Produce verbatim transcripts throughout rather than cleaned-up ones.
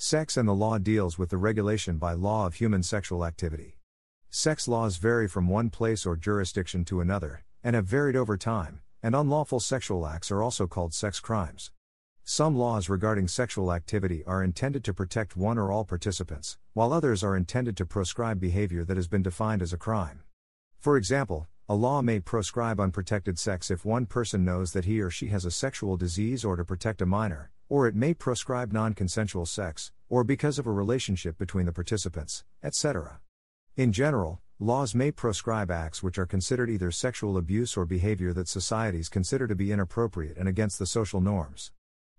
Sex and the law deals with the regulation by law of human sexual activity. Sex laws vary from one place or jurisdiction to another, and have varied over time, and unlawful sexual acts are also called sex crimes. Some laws regarding sexual activity are intended to protect one or all participants, while others are intended to proscribe behavior that has been defined as a crime. For example, a law may proscribe unprotected sex if one person knows that he or she has a sexual disease or to protect a minor, or it may proscribe non-consensual sex, or because of a relationship between the participants, et cetera. In general, laws may proscribe acts which are considered either sexual abuse or behavior that societies consider to be inappropriate and against the social norms.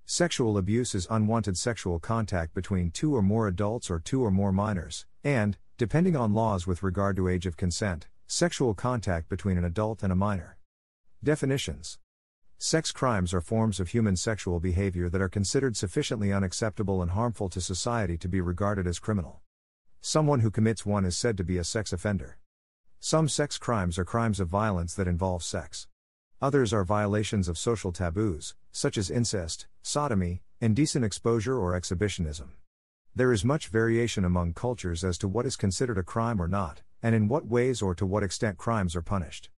Sexual abuse is unwanted sexual contact between two or more adults or two or more minors, and, depending on laws with regard to age of consent, sexual contact between an adult and a minor. Definitions. Sex crimes are forms of human sexual behavior that are considered sufficiently unacceptable and harmful to society to be regarded as criminal. Someone who commits one is said to be a sex offender. Some sex crimes are crimes of violence that involve sex. Others are violations of social taboos, such as incest, sodomy, indecent exposure or exhibitionism. There is much variation among cultures as to what is considered a crime or not, and in what ways or to what extent crimes are punished.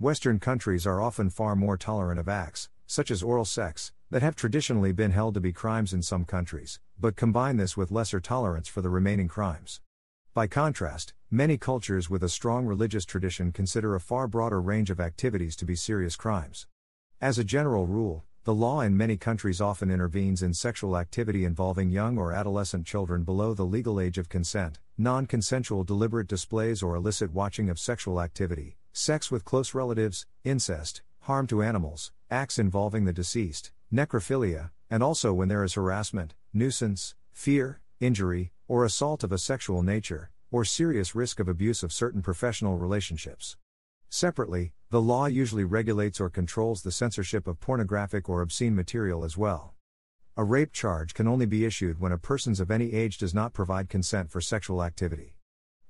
Western countries are often far more tolerant of acts, such as oral sex, that have traditionally been held to be crimes in some countries, but combine this with lesser tolerance for the remaining crimes. By contrast, many cultures with a strong religious tradition consider a far broader range of activities to be serious crimes. As a general rule, the law in many countries often intervenes in sexual activity involving young or adolescent children below the legal age of consent, non-consensual deliberate displays or illicit watching of sexual activity, sex with close relatives, incest, harm to animals, acts involving the deceased, necrophilia, and also when there is harassment, nuisance, fear, injury, or assault of a sexual nature, or serious risk of abuse of certain professional relationships. Separately, the law usually regulates or controls the censorship of pornographic or obscene material as well. A rape charge can only be issued when a person of any age does not provide consent for sexual activity.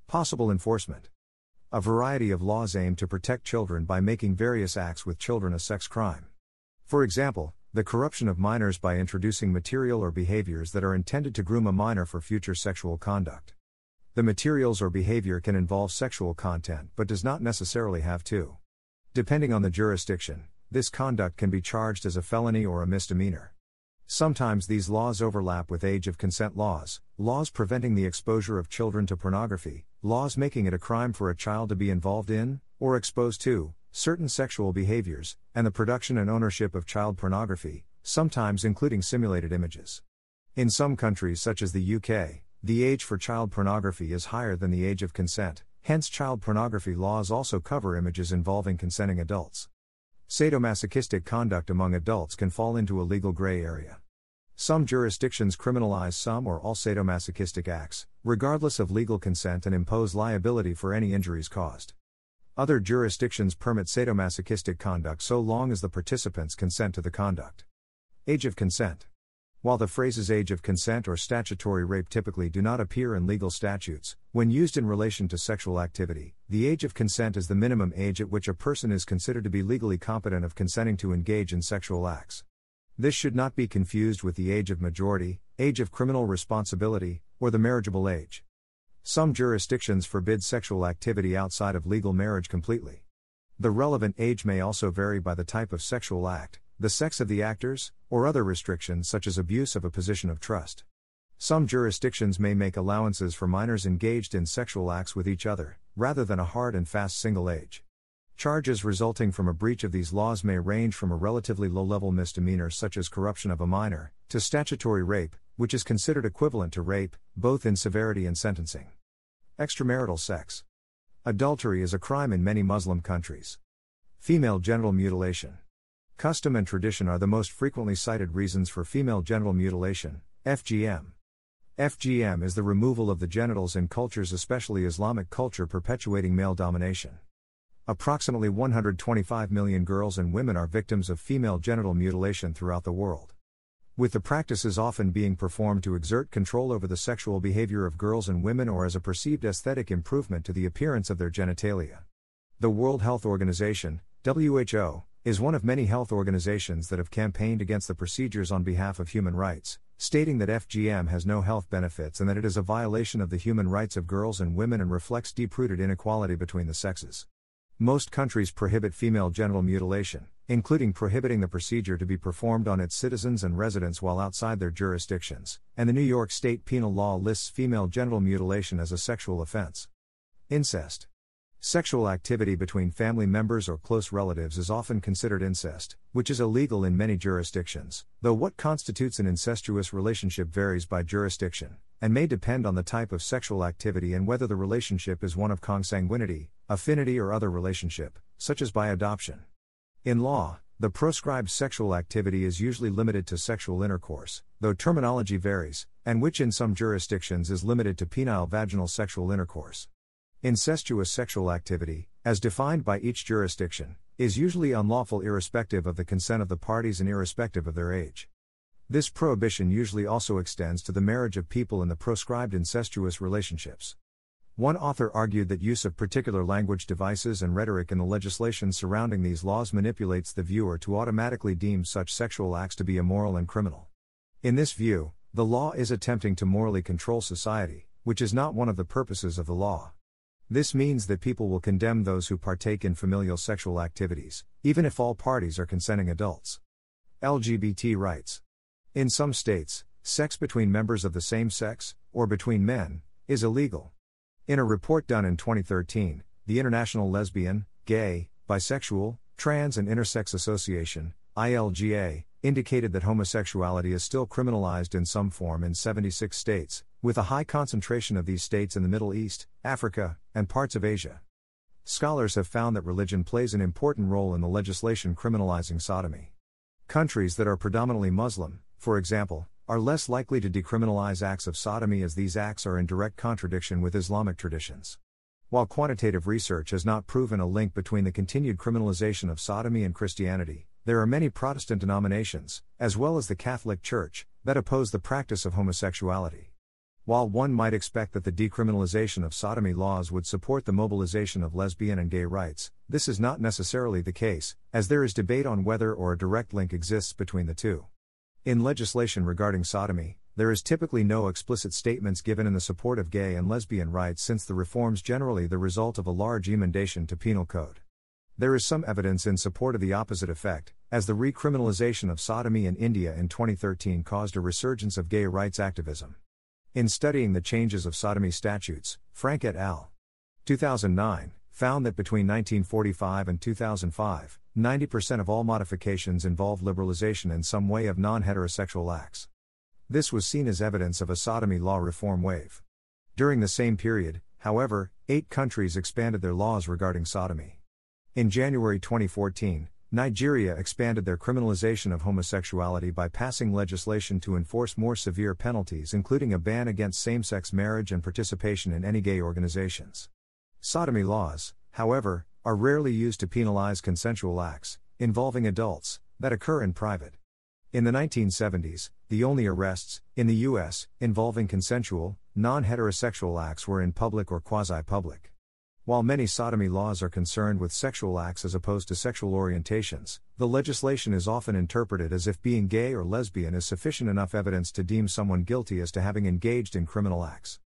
Possible enforcement. A variety of laws aim to protect children by making various acts with children a sex crime. For example, the corruption of minors by introducing material or behaviors that are intended to groom a minor for future sexual conduct. The materials or behavior can involve sexual content but does not necessarily have to. Depending on the jurisdiction, this conduct can be charged as a felony or a misdemeanor. Sometimes these laws overlap with age of consent laws, laws preventing the exposure of children to pornography, laws making it a crime for a child to be involved in, or exposed to, certain sexual behaviors, and the production and ownership of child pornography, sometimes including simulated images. In some countries such as the U K, the age for child pornography is higher than the age of consent, hence child pornography laws also cover images involving consenting adults. Sadomasochistic conduct among adults can fall into a legal gray area. Some jurisdictions criminalize some or all sadomasochistic acts, regardless of legal consent, and impose liability for any injuries caused. Other jurisdictions permit sadomasochistic conduct so long as the participants consent to the conduct. Age of consent. While the phrases age of consent or statutory rape typically do not appear in legal statutes, when used in relation to sexual activity, the age of consent is the minimum age at which a person is considered to be legally competent of consenting to engage in sexual acts. This should not be confused with the age of majority, age of criminal responsibility, or the marriageable age. Some jurisdictions forbid sexual activity outside of legal marriage completely. The relevant age may also vary by the type of sexual act, the sex of the actors, or other restrictions such as abuse of a position of trust. Some jurisdictions may make allowances for minors engaged in sexual acts with each other, rather than a hard and fast single age. Charges resulting from a breach of these laws may range from a relatively low-level misdemeanor such as corruption of a minor, to statutory rape, which is considered equivalent to rape, both in severity and sentencing. Extramarital sex. Adultery is a crime in many Muslim countries. Female genital mutilation. Custom and tradition are the most frequently cited reasons for female genital mutilation, F G M. F G M is the removal of the genitals in cultures, especially Islamic culture, perpetuating male domination. Approximately one hundred twenty-five million girls and women are victims of female genital mutilation throughout the world, with the practices often being performed to exert control over the sexual behavior of girls and women or as a perceived aesthetic improvement to the appearance of their genitalia. The World Health Organization, W H O, is one of many health organizations that have campaigned against the procedures on behalf of human rights, stating that F G M has no health benefits and that it is a violation of the human rights of girls and women and reflects deep-rooted inequality between the sexes. Most countries prohibit female genital mutilation, including prohibiting the procedure to be performed on its citizens and residents while outside their jurisdictions, and the New York State penal law lists female genital mutilation as a sexual offense. Incest. Sexual activity between family members or close relatives is often considered incest, which is illegal in many jurisdictions, though what constitutes an incestuous relationship varies by jurisdiction, and may depend on the type of sexual activity and whether the relationship is one of consanguinity, affinity or other relationship, such as by adoption. In law, the proscribed sexual activity is usually limited to sexual intercourse, though terminology varies, and which in some jurisdictions is limited to penile vaginal sexual intercourse. Incestuous sexual activity, as defined by each jurisdiction, is usually unlawful irrespective of the consent of the parties and irrespective of their age. This prohibition usually also extends to the marriage of people in the proscribed incestuous relationships. One author argued that use of particular language devices and rhetoric in the legislation surrounding these laws manipulates the viewer to automatically deem such sexual acts to be immoral and criminal. In this view, the law is attempting to morally control society, which is not one of the purposes of the law. This means that people will condemn those who partake in familial sexual activities, even if all parties are consenting adults. L G B T rights. In some states, sex between members of the same sex, or between men, is illegal. In a report done in twenty thirteen, the International Lesbian, Gay, Bisexual, Trans and Intersex Association, I L G A, indicated that homosexuality is still criminalized in some form in seventy-six states, with a high concentration of these states in the Middle East, Africa, and parts of Asia. Scholars have found that religion plays an important role in the legislation criminalizing sodomy. Countries that are predominantly Muslim, for example, are less likely to decriminalize acts of sodomy as these acts are in direct contradiction with Islamic traditions. While quantitative research has not proven a link between the continued criminalization of sodomy and Christianity, there are many Protestant denominations, as well as the Catholic Church, that oppose the practice of homosexuality. While one might expect that the decriminalization of sodomy laws would support the mobilization of lesbian and gay rights, this is not necessarily the case, as there is debate on whether or a direct link exists between the two. In legislation regarding sodomy, there is typically no explicit statements given in the support of gay and lesbian rights since the reforms generally the result of a large emendation to penal code. There is some evidence in support of the opposite effect, as the recriminalization of sodomy in India in twenty thirteen caused a resurgence of gay rights activism. In studying the changes of sodomy statutes, Frank et al. two thousand nine, found that between nineteen forty-five and two thousand five, ninety percent of all modifications involve liberalization in some way of non-heterosexual acts. This was seen as evidence of a sodomy law reform wave. During the same period, however, eight countries expanded their laws regarding sodomy. In January twenty fourteen, Nigeria expanded their criminalization of homosexuality by passing legislation to enforce more severe penalties, including a ban against same-sex marriage and participation in any gay organizations. Sodomy laws, however, are rarely used to penalize consensual acts, involving adults, that occur in private. In the nineteen seventies, the only arrests, in the U S, involving consensual, non-heterosexual acts were in public or quasi-public. While many sodomy laws are concerned with sexual acts as opposed to sexual orientations, the legislation is often interpreted as if being gay or lesbian is sufficient enough evidence to deem someone guilty as to having engaged in criminal acts.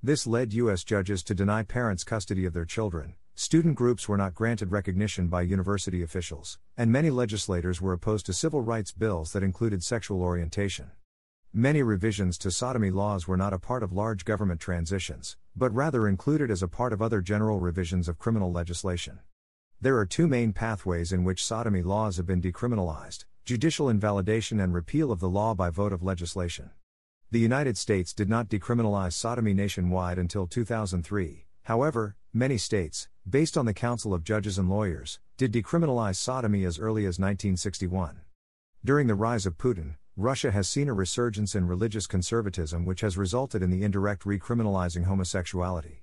This led U S judges to deny parents custody of their children, student groups were not granted recognition by university officials, and many legislators were opposed to civil rights bills that included sexual orientation. Many revisions to sodomy laws were not a part of large government transitions, but rather included as a part of other general revisions of criminal legislation. There are two main pathways in which sodomy laws have been decriminalized: judicial invalidation and repeal of the law by vote of legislation. The United States did not decriminalize sodomy nationwide until two thousand three, however, many states, based on the counsel of judges and lawyers, did decriminalize sodomy as early as nineteen sixty-one. During the rise of Putin, Russia has seen a resurgence in religious conservatism which has resulted in the indirect recriminalizing homosexuality.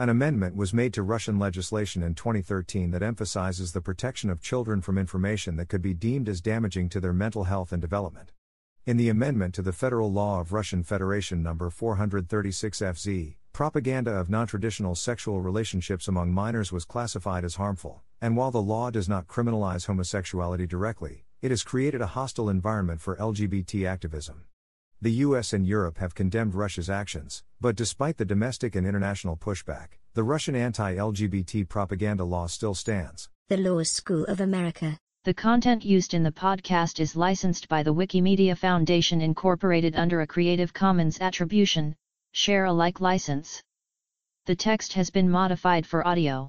An amendment was made to Russian legislation in twenty thirteen that emphasizes the protection of children from information that could be deemed as damaging to their mental health and development. In the amendment to the Federal Law of Russian Federation number four thirty-six F Z, propaganda of nontraditional sexual relationships among minors was classified as harmful, and while the law does not criminalize homosexuality directly, it has created a hostile environment for L G B T activism. The U S and Europe have condemned Russia's actions, but despite the domestic and international pushback, the Russian anti-L G B T propaganda law still stands. The Law School of America. The content used in the podcast is licensed by the Wikimedia Foundation Incorporated under a Creative Commons Attribution, Share Alike license. The text has been modified for audio.